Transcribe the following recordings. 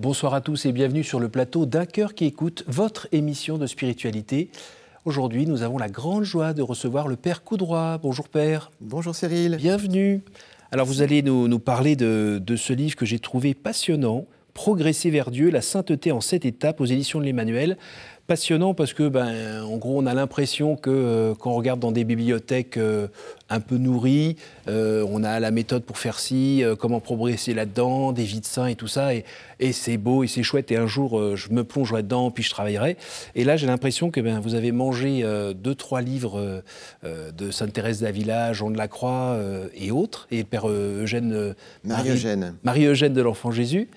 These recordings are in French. Bonsoir à tous et bienvenue sur le plateau d'Un cœur qui écoute, votre émission de spiritualité. Aujourd'hui, nous avons la grande joie de recevoir le Père Coudroy. Bonjour Père. Bonjour Cyril. Bienvenue. Alors vous allez nous parler de ce livre que j'ai trouvé passionnant, « Progresser vers Dieu, la sainteté en sept étapes » aux éditions de l'Emmanuel. Passionnant parce que, en gros, on a l'impression que quand on regarde dans des bibliothèques un peu nourries, on a la méthode pour faire ci, comment progresser là-dedans, des vies de saints et tout ça. Et c'est beau et c'est chouette. Et un jour, je me plongerai dedans, puis je travaillerai. Et là, j'ai l'impression que vous avez mangé 2-3 livres de Sainte-Thérèse d'Avila, Jean de la Croix et autres, et Père Marie-Eugène de l'Enfant Jésus.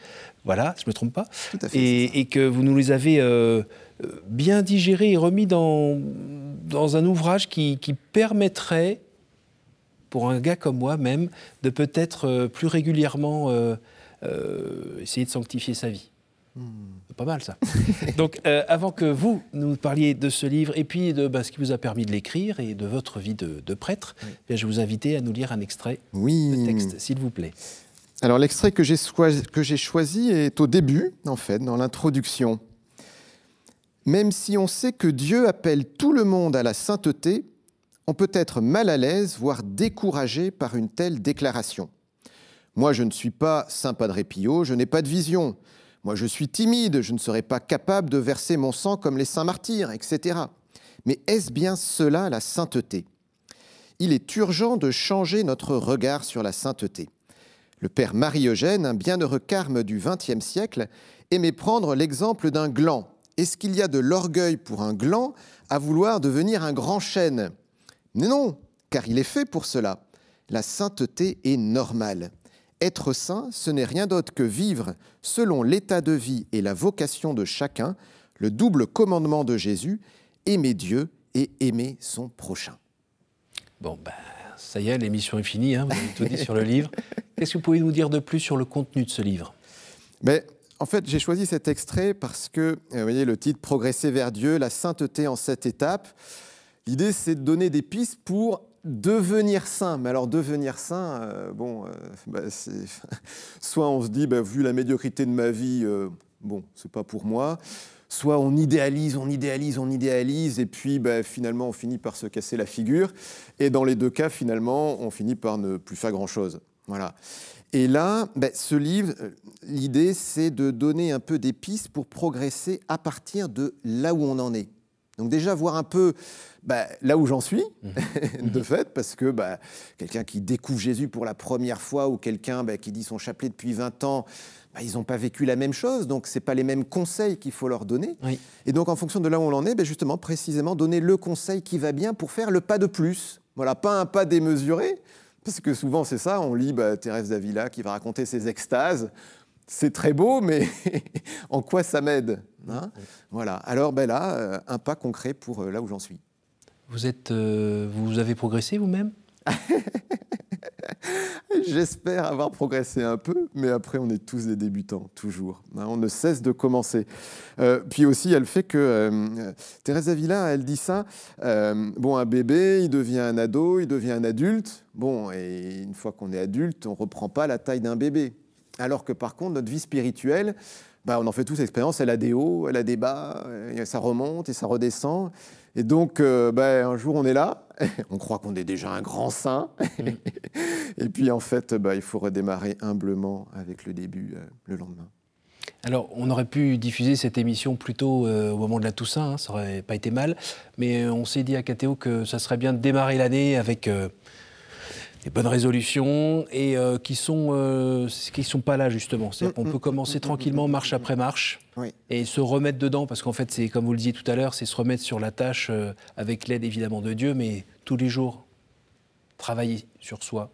Voilà, je ne me trompe pas. Tout à fait. Et que vous nous les avez bien digérés et remis dans un ouvrage qui permettrait, pour un gars comme moi même, de peut-être plus régulièrement essayer de sanctifier sa vie. C'est pas mal ça. Donc avant que vous nous parliez de ce livre et puis de ce qui vous a permis de l'écrire et de votre vie de prêtre, je vais vous inviter à nous lire un extrait de texte, s'il vous plaît. Alors l'extrait que j'ai choisi est au début, en fait, dans l'introduction. « Même si on sait que Dieu appelle tout le monde à la sainteté, on peut être mal à l'aise, voire découragé par une telle déclaration. Moi, je ne suis pas Saint Padre Pio, je n'ai pas de vision. Moi, je suis timide, je ne serai pas capable de verser mon sang comme les saints martyrs, etc. Mais est-ce bien cela la sainteté ? Il est urgent de changer notre regard sur la sainteté. » Le père Marie-Eugène, un bienheureux carme du XXe siècle, aimait prendre l'exemple d'un gland. Est-ce qu'il y a de l'orgueil pour un gland à vouloir devenir un grand chêne ? Non, car il est fait pour cela. La sainteté est normale. Être saint, ce n'est rien d'autre que vivre, selon l'état de vie et la vocation de chacun, le double commandement de Jésus, aimer Dieu et aimer son prochain. Bon, ça y est, l'émission est finie, vous avez tout dit sur le livre. Qu'est-ce que vous pouvez nous dire de plus sur le contenu de ce livre ? En fait, j'ai choisi cet extrait parce que, vous voyez, le titre « Progresser vers Dieu, la sainteté en sept étapes ». L'idée, c'est de donner des pistes pour devenir saint. Mais alors, devenir saint, c'est... soit on se dit, vu la médiocrité de ma vie, c'est pas pour moi. Soit on idéalise, et puis finalement, on finit par se casser la figure. Et dans les deux cas, finalement, on finit par ne plus faire grand-chose. Voilà. Et là, ce livre, l'idée, c'est de donner un peu des pistes pour progresser à partir de là où on en est. Donc déjà, voir un peu là où j'en suis, de fait, parce que quelqu'un qui découvre Jésus pour la première fois ou quelqu'un qui dit son chapelet depuis 20 ans, ils n'ont pas vécu la même chose, donc ce n'est pas les mêmes conseils qu'il faut leur donner. Oui. Et donc, en fonction de là où on en est, justement, précisément, donner le conseil qui va bien pour faire le pas de plus. Voilà, pas un pas démesuré. Parce que souvent, c'est ça, on lit Thérèse d'Avila qui va raconter ses extases. C'est très beau, mais en quoi ça m'aide Voilà. Alors là, un pas concret pour là où j'en suis. Vous avez progressé vous-même ? J'espère avoir progressé un peu, mais après, on est tous des débutants, toujours. On ne cesse de commencer. Puis aussi, elle fait que... Thérèse d'Avila, elle dit ça. Un bébé, il devient un ado, il devient un adulte. Et une fois qu'on est adulte, on ne reprend pas la taille d'un bébé. Alors que par contre, notre vie spirituelle, on en fait tous l'expérience, elle a des hauts, elle a des bas, ça remonte et ça redescend. Et donc, un jour, on est là, on croit qu'on est déjà un grand saint. Et puis, en fait, il faut redémarrer humblement avec le début, le lendemain. Alors, on aurait pu diffuser cette émission plutôt au moment de la Toussaint, ça n'aurait pas été mal. Mais on s'est dit à KTO que ça serait bien de démarrer l'année avec... des bonnes résolutions et qui sont pas là, justement. C'est-à-dire qu'on peut commencer tranquillement, marche après marche, et se remettre dedans, parce qu'en fait, c'est, comme vous le disiez tout à l'heure, c'est se remettre sur la tâche avec l'aide, évidemment, de Dieu, mais tous les jours, travailler sur soi,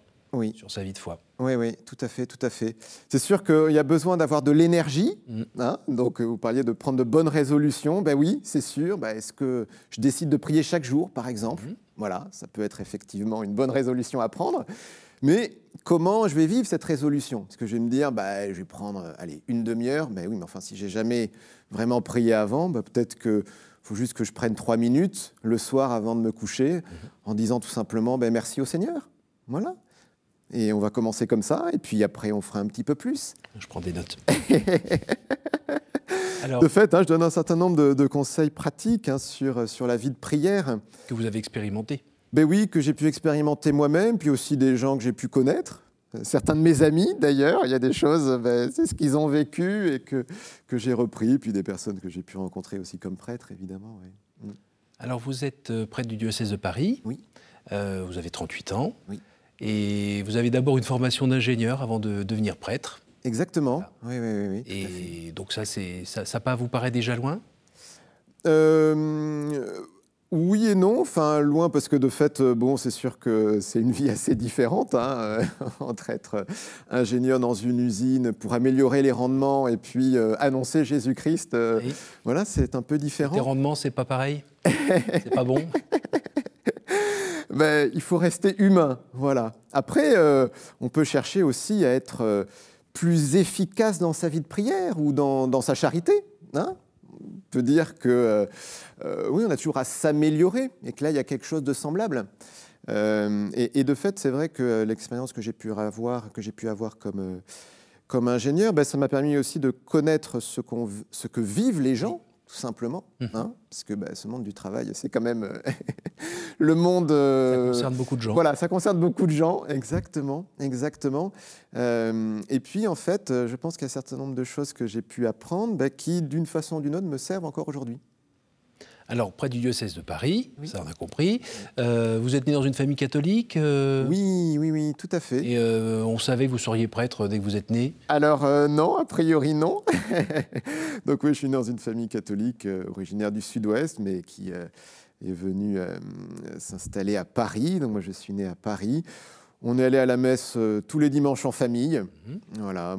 sur sa vie de foi. Oui, tout à fait. C'est sûr qu'il y a besoin d'avoir de l'énergie. Donc, vous parliez de prendre de bonnes résolutions. Oui, c'est sûr. Est-ce que je décide de prier chaque jour, par exemple ? Voilà, ça peut être effectivement une bonne résolution à prendre. Mais comment je vais vivre cette résolution ? Parce que je vais me dire, je vais prendre, une demi-heure. Si je n'ai jamais vraiment prié avant, peut-être que... il faut juste que je prenne 3 minutes le soir avant de me coucher en disant tout simplement « merci au Seigneur ». Voilà. Et on va commencer comme ça, et puis après, on fera un petit peu plus. Je prends des notes. Alors, de fait, je donne un certain nombre de conseils pratiques sur la vie de prière. Que vous avez expérimenté. Ben oui, que j'ai pu expérimenter moi-même, puis aussi des gens que j'ai pu connaître. Certains de mes amis, d'ailleurs, il y a des choses, c'est ce qu'ils ont vécu et que j'ai repris, puis des personnes que j'ai pu rencontrer aussi comme prêtre, évidemment. Oui. Alors, vous êtes prêtre du diocèse de Paris. Oui. Vous avez 38 ans. Oui. Et vous avez d'abord une formation d'ingénieur avant de devenir prêtre. Exactement. Voilà. Oui. Et donc ça vous paraît déjà loin ? Oui et non. Enfin, loin parce que de fait, c'est sûr que c'est une vie assez différente entre être ingénieur dans une usine pour améliorer les rendements et puis annoncer Jésus-Christ. Oui. Voilà, c'est un peu différent. Les rendements, c'est pas pareil ? C'est pas bon ? Ben, il faut rester humain, voilà. Après, on peut chercher aussi à être plus efficace dans sa vie de prière ou dans sa charité. On peut dire que, oui, on a toujours à s'améliorer et que là, il y a quelque chose de semblable. Et de fait, c'est vrai que l'expérience que j'ai pu avoir comme ingénieur, ça m'a permis aussi de connaître ce que vivent les gens. Tout simplement, parce que ce monde du travail, c'est quand même le monde... ça concerne beaucoup de gens. Voilà, ça concerne beaucoup de gens, exactement. Et puis, en fait, je pense qu'il y a un certain nombre de choses que j'ai pu apprendre qui, d'une façon ou d'une autre, me servent encore aujourd'hui. Alors, près du diocèse de Paris, oui. Ça on a compris. Vous êtes né dans une famille catholique Oui, tout à fait. Et on savait que vous seriez prêtre dès que vous êtes né ? Alors non, a priori non. Donc oui, je suis né dans une famille catholique originaire du Sud-Ouest, mais qui est venue s'installer à Paris. Donc moi, je suis né à Paris. On est allé à la messe tous les dimanches en famille. Voilà,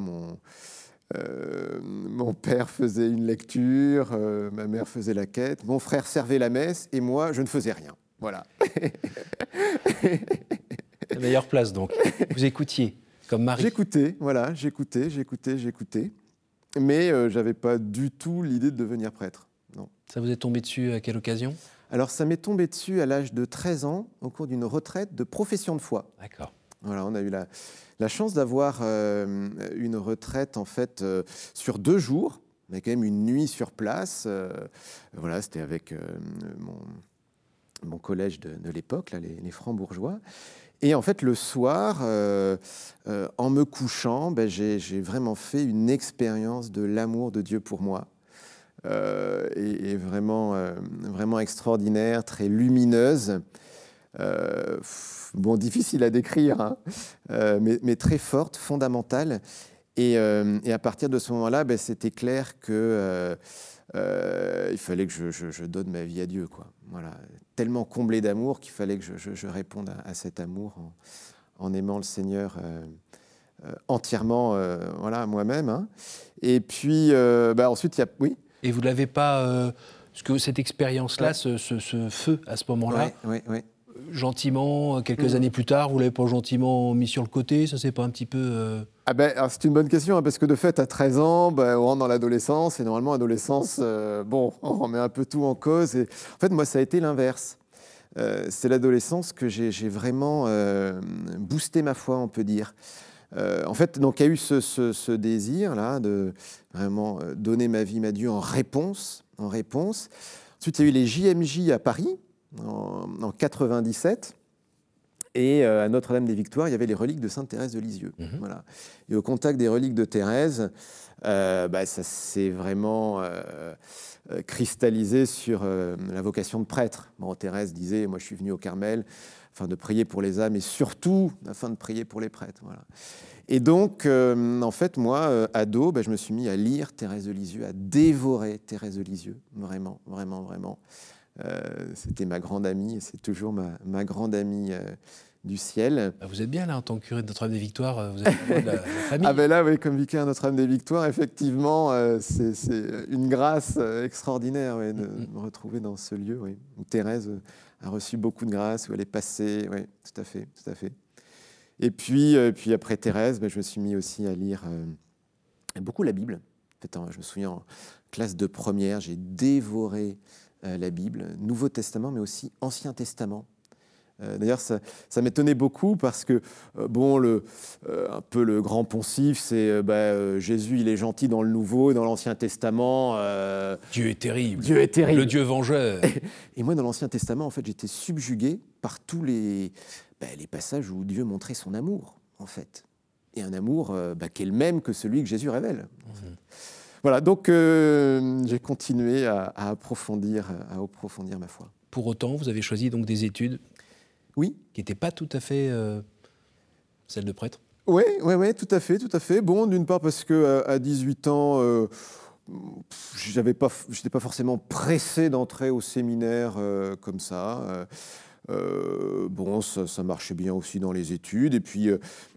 mon père faisait une lecture, ma mère faisait la quête, mon frère servait la messe et moi, je ne faisais rien. Voilà. La meilleure place, donc. Vous écoutiez, comme Marie. J'écoutais. Mais je n'avais pas du tout l'idée de devenir prêtre. Non. Ça vous est tombé dessus à quelle occasion ? Alors, ça m'est tombé dessus à l'âge de 13 ans, au cours d'une retraite de profession de foi. D'accord. Voilà, on a eu la chance d'avoir une retraite en fait sur 2 jours, mais quand même une nuit sur place. Voilà, c'était avec mon collège de l'époque, là, les Francs-Bourgeois. Et en fait, le soir, en me couchant, j'ai vraiment fait une expérience de l'amour de Dieu pour moi. Et vraiment, vraiment extraordinaire, très lumineuse. Difficile à décrire, mais très forte, fondamentale. Et à partir de ce moment-là, c'était clair qu'il fallait que je donne ma vie à Dieu, quoi. Voilà. Tellement comblé d'amour qu'il fallait que je réponde à cet amour en aimant le Seigneur entièrement, voilà, moi-même. Et puis, ensuite, il y a... Oui. Et vous ne l'avez pas... Parce que cette expérience-là, ouais. ce feu à ce moment-là, ouais. Gentiment, quelques années plus tard, vous ne l'avez pas gentiment mis sur le côté ? Ça, c'est pas un petit peu... c'est une bonne question, parce que de fait, à 13 ans, on rentre dans l'adolescence, et normalement, l'adolescence, on remet un peu tout en cause. Et... En fait, moi, ça a été l'inverse. C'est l'adolescence que j'ai vraiment boosté ma foi, on peut dire. En fait, donc, il y a eu ce désir-là de vraiment donner ma vie à Dieu en réponse. Ensuite, il y a eu les JMJ à Paris, en 97. Et à Notre-Dame-des-Victoires, il y avait les reliques de Sainte-Thérèse de Lisieux. Voilà. Et au contact des reliques de Thérèse, ça s'est vraiment cristallisé sur la vocation de prêtre. Thérèse disait « Moi, je suis venu au Carmel afin de prier pour les âmes et surtout afin de prier pour les prêtres. » Voilà. Et donc, en fait, moi, ado, je me suis mis à lire Thérèse de Lisieux, à dévorer Thérèse de Lisieux. Vraiment. C'était ma grande amie et c'est toujours ma grande amie du ciel. Vous êtes bien là en tant que curé de Notre-Dame-des-Victoires, vous êtes le de la famille. Là, oui, comme vicaire à Notre-Dame-des-Victoires, effectivement, c'est une grâce extraordinaire de me retrouver dans ce lieu où Thérèse a reçu beaucoup de grâce, où elle est passée, tout à fait. Et puis après Thérèse, je me suis mis aussi à lire beaucoup la Bible. En fait, je me souviens, en classe de première, j'ai dévoré la Bible, Nouveau Testament, mais aussi Ancien Testament. D'ailleurs, ça m'étonnait beaucoup parce que, un peu le grand poncif, c'est Jésus, il est gentil dans le Nouveau, dans l'Ancien Testament. Dieu est terrible. Dieu est terrible. Le Dieu vengeur. Et moi, dans l'Ancien Testament, en fait, j'étais subjugué par tous les passages où Dieu montrait son amour, en fait. Et un amour qui est le même que celui que Jésus révèle. En fait. Voilà, donc j'ai continué à approfondir ma foi. Pour autant, vous avez choisi donc des études qui n'étaient pas tout à fait celles de prêtre. Oui, tout à fait. Bon, d'une part parce que à 18 ans, j'étais pas forcément pressé d'entrer au séminaire comme ça. Ça marchait bien aussi dans les études. Et puis,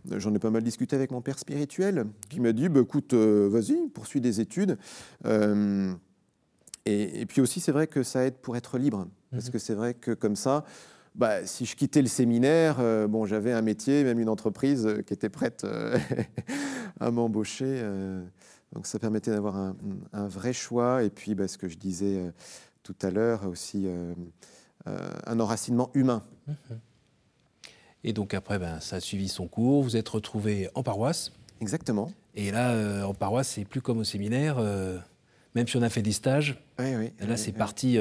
j'en ai pas mal discuté avec mon père spirituel qui m'a dit, écoute, vas-y, poursuis des études. Et puis aussi, c'est vrai que ça aide pour être libre. Parce que c'est vrai que comme ça, si je quittais le séminaire, j'avais un métier, même une entreprise qui était prête à m'embaucher. Donc, ça permettait d'avoir un vrai choix. Et puis, ce que je disais tout à l'heure aussi... un enracinement humain. Et donc après, ça a suivi son cours, vous êtes retrouvé en paroisse. Exactement. Et là, en paroisse, c'est plus comme au séminaire, même si on a fait des stages. Parti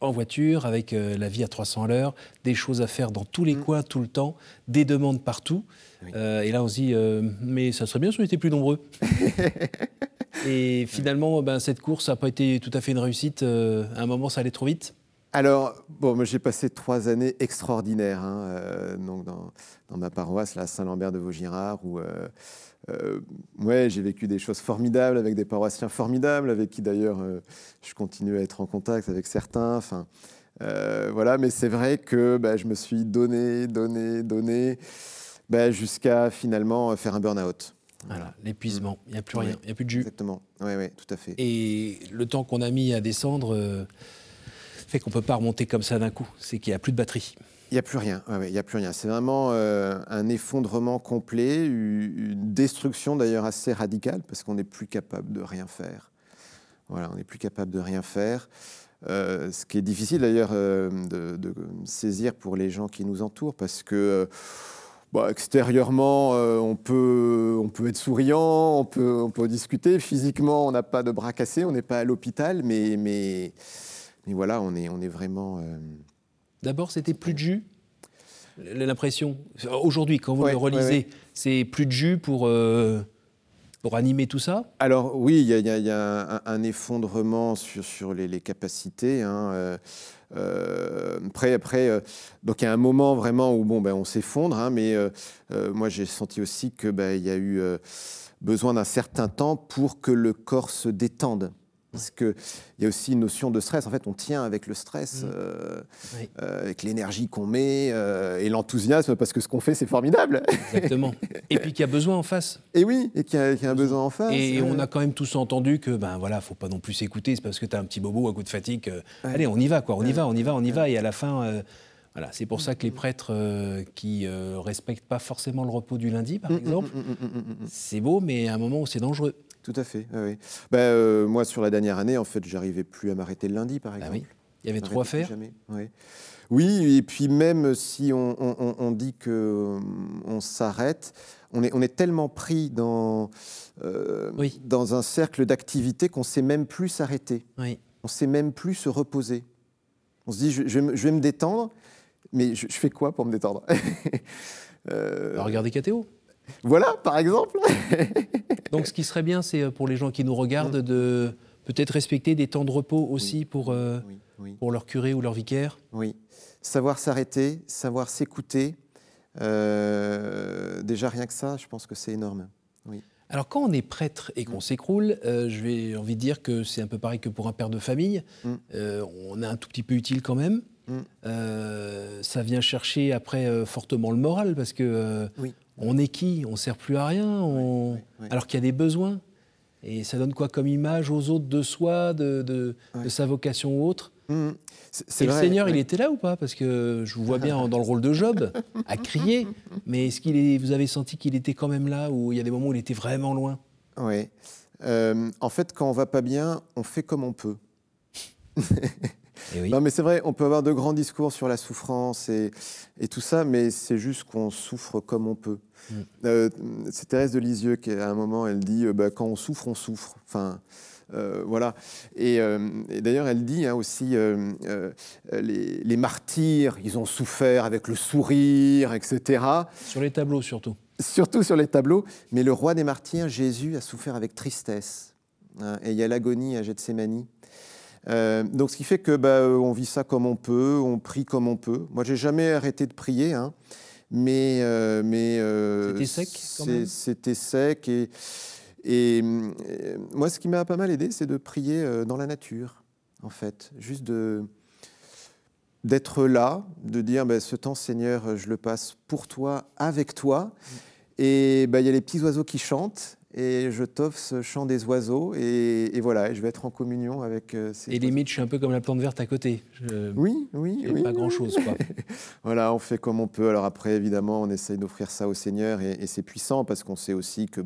en voiture, avec la vie à 300 à l'heure, des choses à faire dans tous les coins, tout le temps, des demandes partout. Et là, on se dit, mais ça serait bien si on était plus nombreux. Et finalement, cette course n'a pas été tout à fait une réussite. À un moment, ça allait trop vite. Alors, j'ai passé 3 années extraordinaires donc dans ma paroisse, là, Saint-Lambert-de-Vaugirard, où j'ai vécu des choses formidables avec des paroissiens formidables, avec qui d'ailleurs je continue à être en contact avec certains. Enfin, mais c'est vrai que je me suis donné, jusqu'à finalement faire un burn-out. Voilà, l'épuisement, il n'y a plus rien, il n'y a plus de jus. Exactement, oui, tout à fait. Et le temps qu'on a mis à descendre... fait qu'on ne peut pas remonter comme ça d'un coup, c'est qu'il n'y a plus de batterie. Il n'y a plus rien, c'est vraiment un effondrement complet, une destruction d'ailleurs assez radicale, parce qu'on n'est plus capable de rien faire. Voilà, on n'est plus capable de rien faire. Ce qui est difficile d'ailleurs de saisir pour les gens qui nous entourent, parce que... extérieurement, on peut être souriant, on peut discuter. Physiquement, on n'a pas de bras cassés, on n'est pas à l'hôpital, mais voilà, on est vraiment... D'abord, c'était plus de jus, l'impression. Aujourd'hui, quand vous le relisez, c'est plus de jus pour animer tout ça ? Alors oui, il y a un effondrement sur les capacités. Après, donc il y a un moment vraiment où on s'effondre, mais moi j'ai senti aussi que y a eu besoin d'un certain temps pour que le corps se détende. Parce qu'il y a aussi une notion de stress. En fait, on tient avec le stress, avec l'énergie qu'on met et l'enthousiasme, parce que ce qu'on fait, c'est formidable. Exactement. Et puis qu'il y a besoin en face. Et oui, et qu'il y a un besoin en face. Et on a quand même tous entendu que, faut pas non plus s'écouter, c'est parce que tu as un petit bobo, un coup de fatigue. Allez, on y va, quoi. On y va. Et à la fin, c'est pour ça que les prêtres qui respectent pas forcément le repos du lundi, par exemple, c'est beau, mais à un moment où c'est dangereux. Tout à fait, oui. Moi, sur la dernière année, en fait, j'arrivais plus à m'arrêter le lundi, par exemple. Ah oui, il y avait trop à faire. Jamais. Oui, et puis même si on dit qu'on s'arrête, on est tellement pris dans un cercle d'activité qu'on ne sait même plus s'arrêter. Oui. On ne sait même plus se reposer. On se dit, je vais me détendre, mais je fais quoi pour me détendre ? Regardez KTO. Voilà, par exemple. Donc, ce qui serait bien, c'est pour les gens qui nous regardent de peut-être respecter des temps de repos aussi pour leur curé ou leur vicaire. Oui, savoir s'arrêter, savoir s'écouter. Déjà, rien que ça, je pense que c'est énorme. Oui. Alors, quand on est prêtre et qu'on s'écroule, j'ai envie de dire que c'est un peu pareil que pour un père de famille. On est un tout petit peu utile quand même. Ça vient chercher après fortement le moral parce que... On est qui ? On ne sert plus à rien, alors qu'il y a des besoins. Et ça donne quoi comme image aux autres de soi, de sa vocation ou autre ? C'est vrai, le Seigneur, il était là ou pas ? Parce que je vous vois bien dans le rôle de Job, à crier. Mais est-ce vous avez senti qu'il était quand même là, ou il y a des moments où il était vraiment loin ? Oui. En fait, quand on ne va pas bien, on fait comme on peut. Et oui. Non, mais c'est vrai, on peut avoir de grands discours sur la souffrance et tout ça, mais c'est juste qu'on souffre comme on peut. Mmh. C'est Thérèse de Lisieux qui, à un moment, elle dit « quand on souffre ». Enfin, voilà. Et d'ailleurs, elle dit aussi les martyrs, ils ont souffert avec le sourire, etc. Sur les tableaux, surtout. Surtout sur les tableaux. Mais le roi des martyrs, Jésus, a souffert avec tristesse. Hein, et il y a l'agonie à Gethsémani. Donc, ce qui fait que on vit ça comme on peut, on prie comme on peut. Moi, j'ai jamais arrêté de prier, hein, mais c'était sec. Quand même. C'était sec et moi, ce qui m'a pas mal aidé, c'est de prier dans la nature, en fait, juste d'être là, de dire ce temps, Seigneur, je le passe pour toi, avec toi. Et il y a les petits oiseaux qui chantent. Et je t'offre ce chant des oiseaux, et voilà, je vais être en communion avec ces. Et limite, je suis un peu comme la plante verte à côté. Oui. Pas grand-chose, quoi. Voilà, on fait comme on peut. Alors après, évidemment, on essaye d'offrir ça au Seigneur, et c'est puissant parce qu'on sait aussi que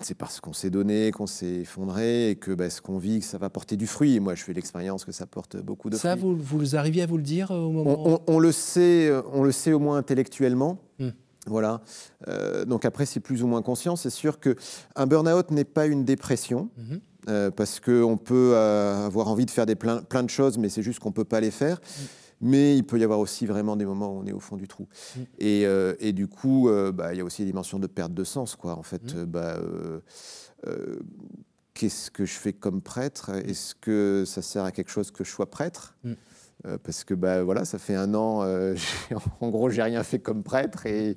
c'est parce qu'on s'est donné, qu'on s'est effondré, et que ce qu'on vit, que ça va porter du fruit. Et moi, je fais l'expérience que ça porte beaucoup de fruits. Ça, vous arrivez à vous le dire au moment. On le sait au moins intellectuellement. Voilà. Donc après, c'est plus ou moins conscient. C'est sûr qu'un burn-out n'est pas une dépression, parce qu'on peut avoir envie de faire plein de choses, mais c'est juste qu'on ne peut pas les faire. Mais il peut y avoir aussi vraiment des moments où on est au fond du trou. Et du coup, y a aussi des dimensions de perte de sens, quoi. En fait, qu'est-ce que je fais comme prêtre ? Est-ce que ça sert à quelque chose que je sois prêtre ? Parce que ça fait un an, en gros, j'ai rien fait comme prêtre et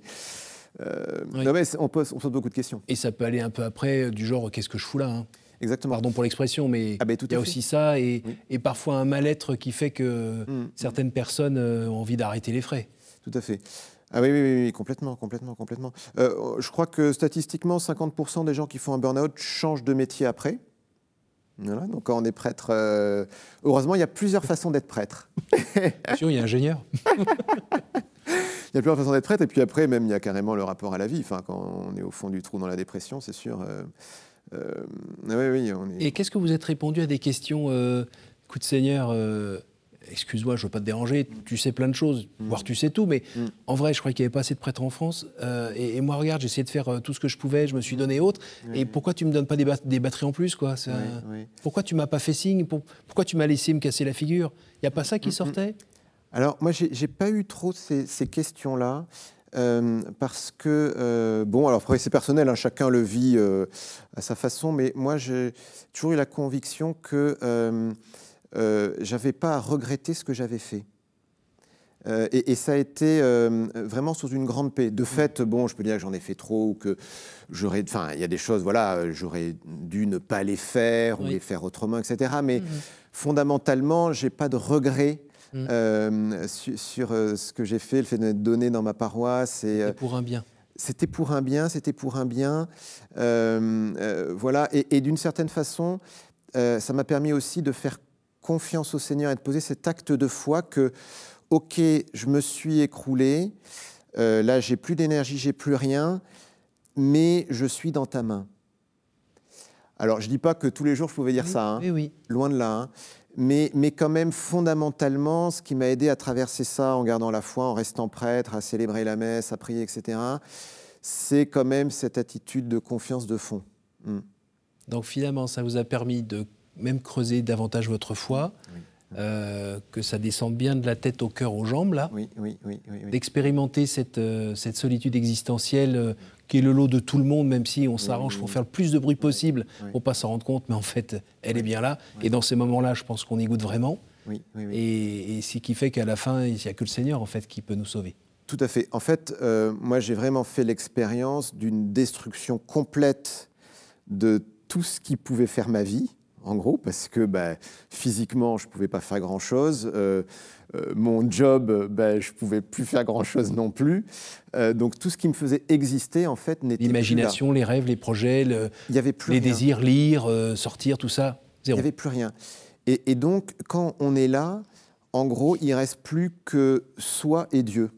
oui. Non, mais on pose beaucoup de questions. Et ça peut aller un peu après, du genre qu'est-ce que je fous là, hein. Exactement. Pardon pour l'expression, mais il y a aussi ça et parfois un mal-être qui fait que certaines personnes ont envie d'arrêter les frais. Tout à fait. Ah oui, complètement. Je crois que statistiquement, 50% des gens qui font un burn-out changent de métier après. Voilà, donc quand on est prêtre, heureusement, il y a plusieurs façons d'être prêtre. Bien sûr, il y a ingénieur. Il y a plusieurs façons d'être prêtre, et puis après, même, il y a carrément le rapport à la vie. Enfin, quand on est au fond du trou dans la dépression, c'est sûr. Oui, on est... Et qu'est-ce que vous êtes répondu à des questions écoute, Seigneur, excuse-moi, je ne veux pas te déranger, tu sais plein de choses, voire tu sais tout, mais en vrai, je crois qu'il n'y avait pas assez de prêtres en France. Et moi, regarde, j'essayais de faire tout ce que je pouvais, je me suis donné autre. Et pourquoi tu ne me donnes pas des batteries en plus, quoi ? Pourquoi tu ne m'as pas fait signe ? Pourquoi tu m'as laissé me casser la figure ? Il n'y a pas ça qui sortait ? Alors, moi, je n'ai pas eu trop ces questions-là. Parce que, alors après, c'est personnel, hein, chacun le vit à sa façon, mais moi, j'ai toujours eu la conviction que... j'avais pas à regretter ce que j'avais fait. Et ça a été vraiment sous une grande paix. De fait, je peux dire que j'en ai fait trop, ou que j'aurais... Enfin, il y a des choses, voilà, j'aurais dû ne pas les faire, ou les faire autrement, etc. Mais fondamentalement, j'ai pas de regrets sur ce que j'ai fait, le fait d'être donné dans ma paroisse. C'était pour un bien. Voilà, et d'une certaine façon... ça m'a permis aussi de faire confiance au Seigneur et de poser cet acte de foi que, ok, je me suis écroulé, là j'ai plus d'énergie, j'ai plus rien, mais je suis dans ta main. Alors je ne dis pas que tous les jours je pouvais dire ça, hein, loin de là, hein, mais quand même fondamentalement, ce qui m'a aidé à traverser ça en gardant la foi, en restant prêtre, à célébrer la messe, à prier, etc., c'est quand même cette attitude de confiance de fond. Donc finalement, ça vous a permis de même creuser davantage votre foi, que ça descende bien de la tête au cœur, aux jambes, là. Oui. D'expérimenter cette solitude existentielle qui est le lot de tout le monde, même si on s'arrange pour faire le plus de bruit possible, pour ne pas s'en rendre compte, mais en fait, elle est bien là. Et dans ces moments-là, je pense qu'on y goûte vraiment. Et c'est ce qui fait qu'à la fin, il n'y a que le Seigneur, en fait, qui peut nous sauver. Tout à fait. En fait, moi, j'ai vraiment fait l'expérience d'une destruction complète de tout ce qui pouvait faire ma vie, en gros, parce que physiquement, je ne pouvais pas faire grand-chose. Mon job, je ne pouvais plus faire grand-chose non plus. Donc, tout ce qui me faisait exister, en fait, n'était plus là. L'imagination, les rêves, les projets, les désirs, lire, sortir, tout ça, zéro. Il n'y avait plus rien. Et donc, quand on est là, en gros, il ne reste plus que soi et Dieu.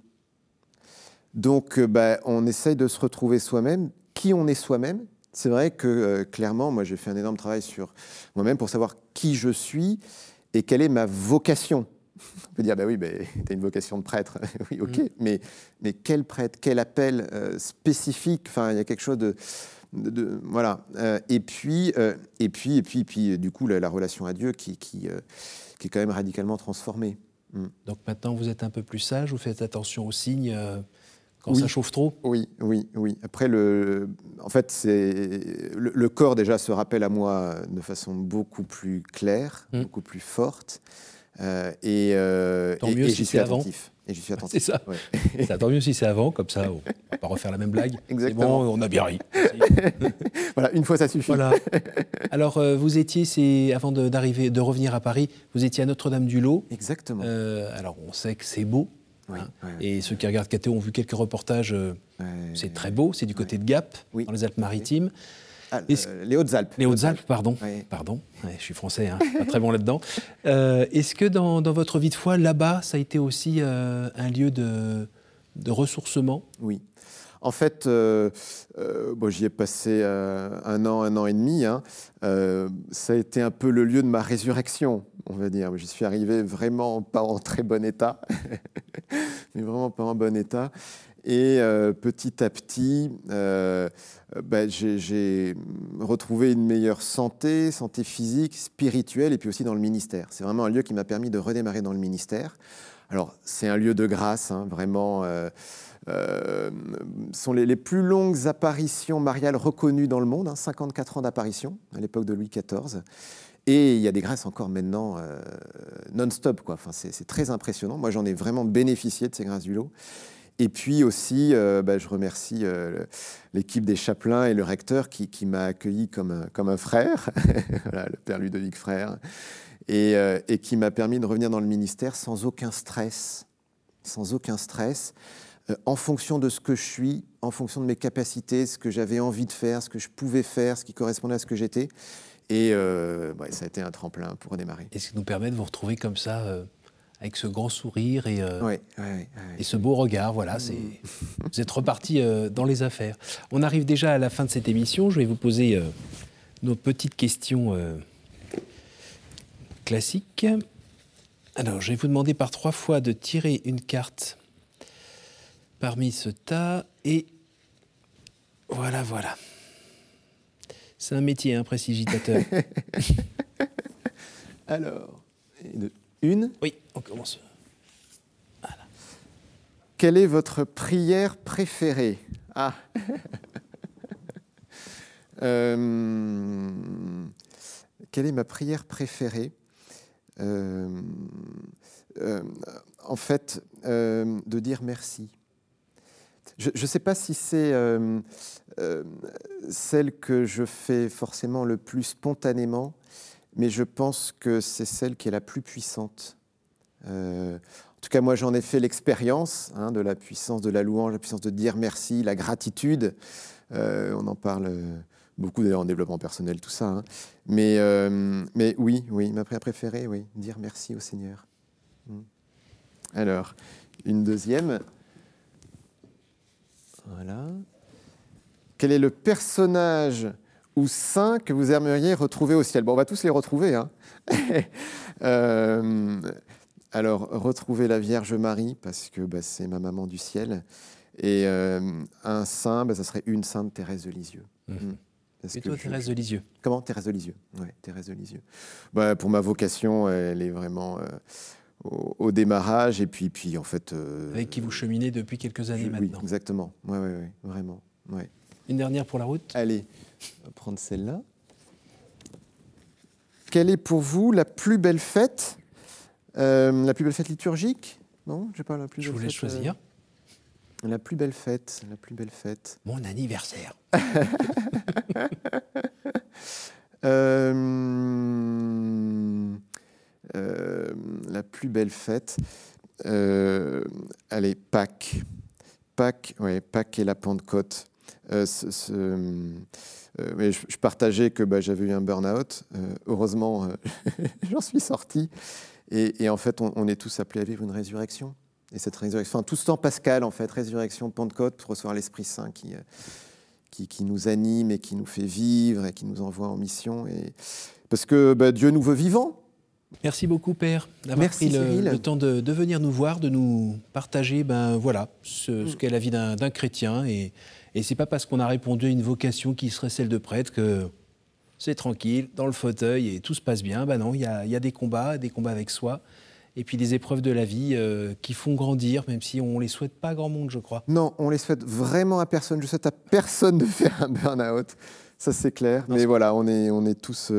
Donc, on essaye de se retrouver soi-même, qui on est soi-même, C'est vrai que, clairement, moi, j'ai fait un énorme travail sur moi-même pour savoir qui je suis et quelle est ma vocation. On peut dire, bah oui, bah, t'as une vocation de prêtre. Oui, OK, mais quel prêtre, quel appel spécifique. Enfin, il y a quelque chose de... voilà. Et puis, du coup, la relation à Dieu qui est quand même radicalement transformée. Donc maintenant, vous êtes un peu plus sage, vous faites attention aux signes quand ça chauffe trop. Oui. Après, en fait, c'est le corps déjà se rappelle à moi de façon beaucoup plus claire, beaucoup plus forte, et j'y suis attentif. C'est ça. Ouais. Tant mieux si c'est avant, comme ça, on va pas refaire la même blague. Exactement. C'est bon, on a bien ri. Voilà, une fois ça suffit. Voilà. Alors, vous étiez, avant de revenir à Paris, vous étiez à Notre-Dame-du-Laus. Exactement. Alors, on sait que c'est beau. Oui, hein, oui. Et ceux qui regardent KTO ont vu quelques reportages. C'est très beau. C'est du côté de Gap, dans les Alpes-Maritimes. Oui. Ah, les Hautes-Alpes. Les Hautes-Alpes, pardon. Oui. Pardon. Ouais, je suis français, hein, pas très bon là-dedans. Est-ce que dans votre vie de foi, là-bas, ça a été aussi un lieu de ressourcement ? Oui. En fait, j'y ai passé un an et demi. Hein. Ça a été un peu le lieu de ma résurrection, on va dire. J'y suis arrivé vraiment pas en très bon état. Mais vraiment pas en bon état. Et petit à petit, j'ai retrouvé une meilleure santé physique, spirituelle, et puis aussi dans le ministère. C'est vraiment un lieu qui m'a permis de redémarrer dans le ministère. Alors, c'est un lieu de grâce, hein, vraiment. Sont les plus longues apparitions mariales reconnues dans le monde, hein, 54 ans d'apparition, à l'époque de Louis XIV. Et il y a des grâces encore maintenant non-stop, quoi. Enfin, c'est très impressionnant. Moi, j'en ai vraiment bénéficié de ces grâces du lot. Et puis aussi, je remercie l'équipe des chapelains et le recteur qui m'a accueilli comme un frère, voilà, le père Ludovic frère, et qui m'a permis de revenir dans le ministère sans aucun stress, en fonction de ce que je suis, en fonction de mes capacités, ce que j'avais envie de faire, ce que je pouvais faire, ce qui correspondait à ce que j'étais. Et ça a été un tremplin pour redémarrer. Et ce qui nous permet de vous retrouver comme ça avec ce grand sourire et, et ce beau regard, voilà, vous êtes reparti dans les affaires. On arrive déjà à la fin de cette émission, je vais vous poser nos petites questions classiques. Alors, je vais vous demander par 3 fois de tirer une carte parmi ce tas, et voilà. C'est un métier, hein, prestidigitateur. Alors, 1. Oui, on commence. Voilà. Quelle est votre prière préférée ? Ah quelle est ma prière préférée ? En fait, de dire merci. Je ne sais pas si c'est celle que je fais forcément le plus spontanément, mais je pense que c'est celle qui est la plus puissante. En tout cas, moi, j'en ai fait l'expérience, hein, de la puissance de la louange, la puissance de dire merci, la gratitude. On en parle beaucoup d'ailleurs en développement personnel, tout ça. Hein. Mais oui, ma prière préférée, oui, dire merci au Seigneur. Alors, une deuxième. Voilà. Quel est le personnage ou saints que vous aimeriez retrouver au ciel ? Bon, on va tous les retrouver. Hein. Alors, retrouver la Vierge Marie, parce que c'est ma maman du ciel. Et un saint, ça serait une sainte, Thérèse de Lisieux. Et toi, Thérèse de Lisieux ? Comment ? Thérèse de Lisieux. Oui, Thérèse de Lisieux. Pour ma vocation, elle est vraiment... au démarrage, et puis en fait... Avec qui vous cheminez depuis quelques années maintenant. Oui, exactement. Oui, vraiment. Ouais. Une dernière pour la route ? Allez, on va prendre celle-là. Quelle est pour vous la plus belle fête ? La plus belle fête liturgique ? Non, je sais pas, la plus belle fête... Je voulais choisir. La plus belle fête. Mon anniversaire. La plus belle fête, allez, Pâques et la Pentecôte. Mais je partageais que j'avais eu un burn-out. Heureusement, j'en suis sorti. Et en fait, on est tous appelés à vivre une résurrection. Et cette résurrection, tout ce temps pascal, en fait, résurrection, Pentecôte, pour recevoir l'Esprit Saint qui qui nous anime et qui nous fait vivre et qui nous envoie en mission. Et... Parce que Dieu nous veut vivants. Merci beaucoup, Père, d'avoir pris le temps de venir nous voir, de nous partager ce qu'est la vie d'un chrétien. Et ce n'est pas parce qu'on a répondu à une vocation qui serait celle de prêtre que c'est tranquille, dans le fauteuil, et tout se passe bien. Non, il y a des combats avec soi, et puis des épreuves de la vie qui font grandir, même si on ne les souhaite pas à grand monde, je crois. Non, on ne les souhaite vraiment à personne. Je souhaite à personne de faire un burn-out. Ça, c'est clair. Mais voilà, on est tous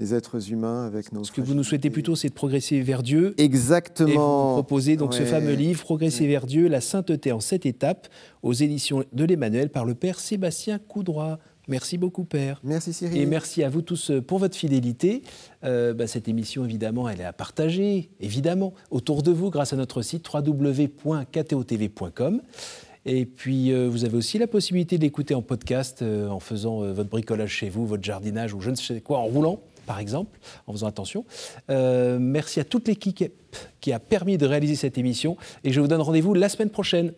des êtres humains avec nos... Ce que vous nous souhaitez plutôt, c'est de progresser vers Dieu. Exactement. Et vous nous proposez donc ce fameux livre, Progresser vers Dieu, la sainteté en 7 étapes, aux éditions de l'Emmanuel, par le Père Sébastien Coudroy. Merci beaucoup, Père. Merci, Cyril. Et merci à vous tous pour votre fidélité. Cette émission, évidemment, elle est à partager, évidemment, autour de vous, grâce à notre site www.ktotv.com. Et puis, vous avez aussi la possibilité d'écouter en podcast en faisant votre bricolage chez vous, votre jardinage ou je ne sais quoi, en roulant, par exemple, en faisant attention. Merci à toute l'équipe qui a permis de réaliser cette émission. Et je vous donne rendez-vous la semaine prochaine.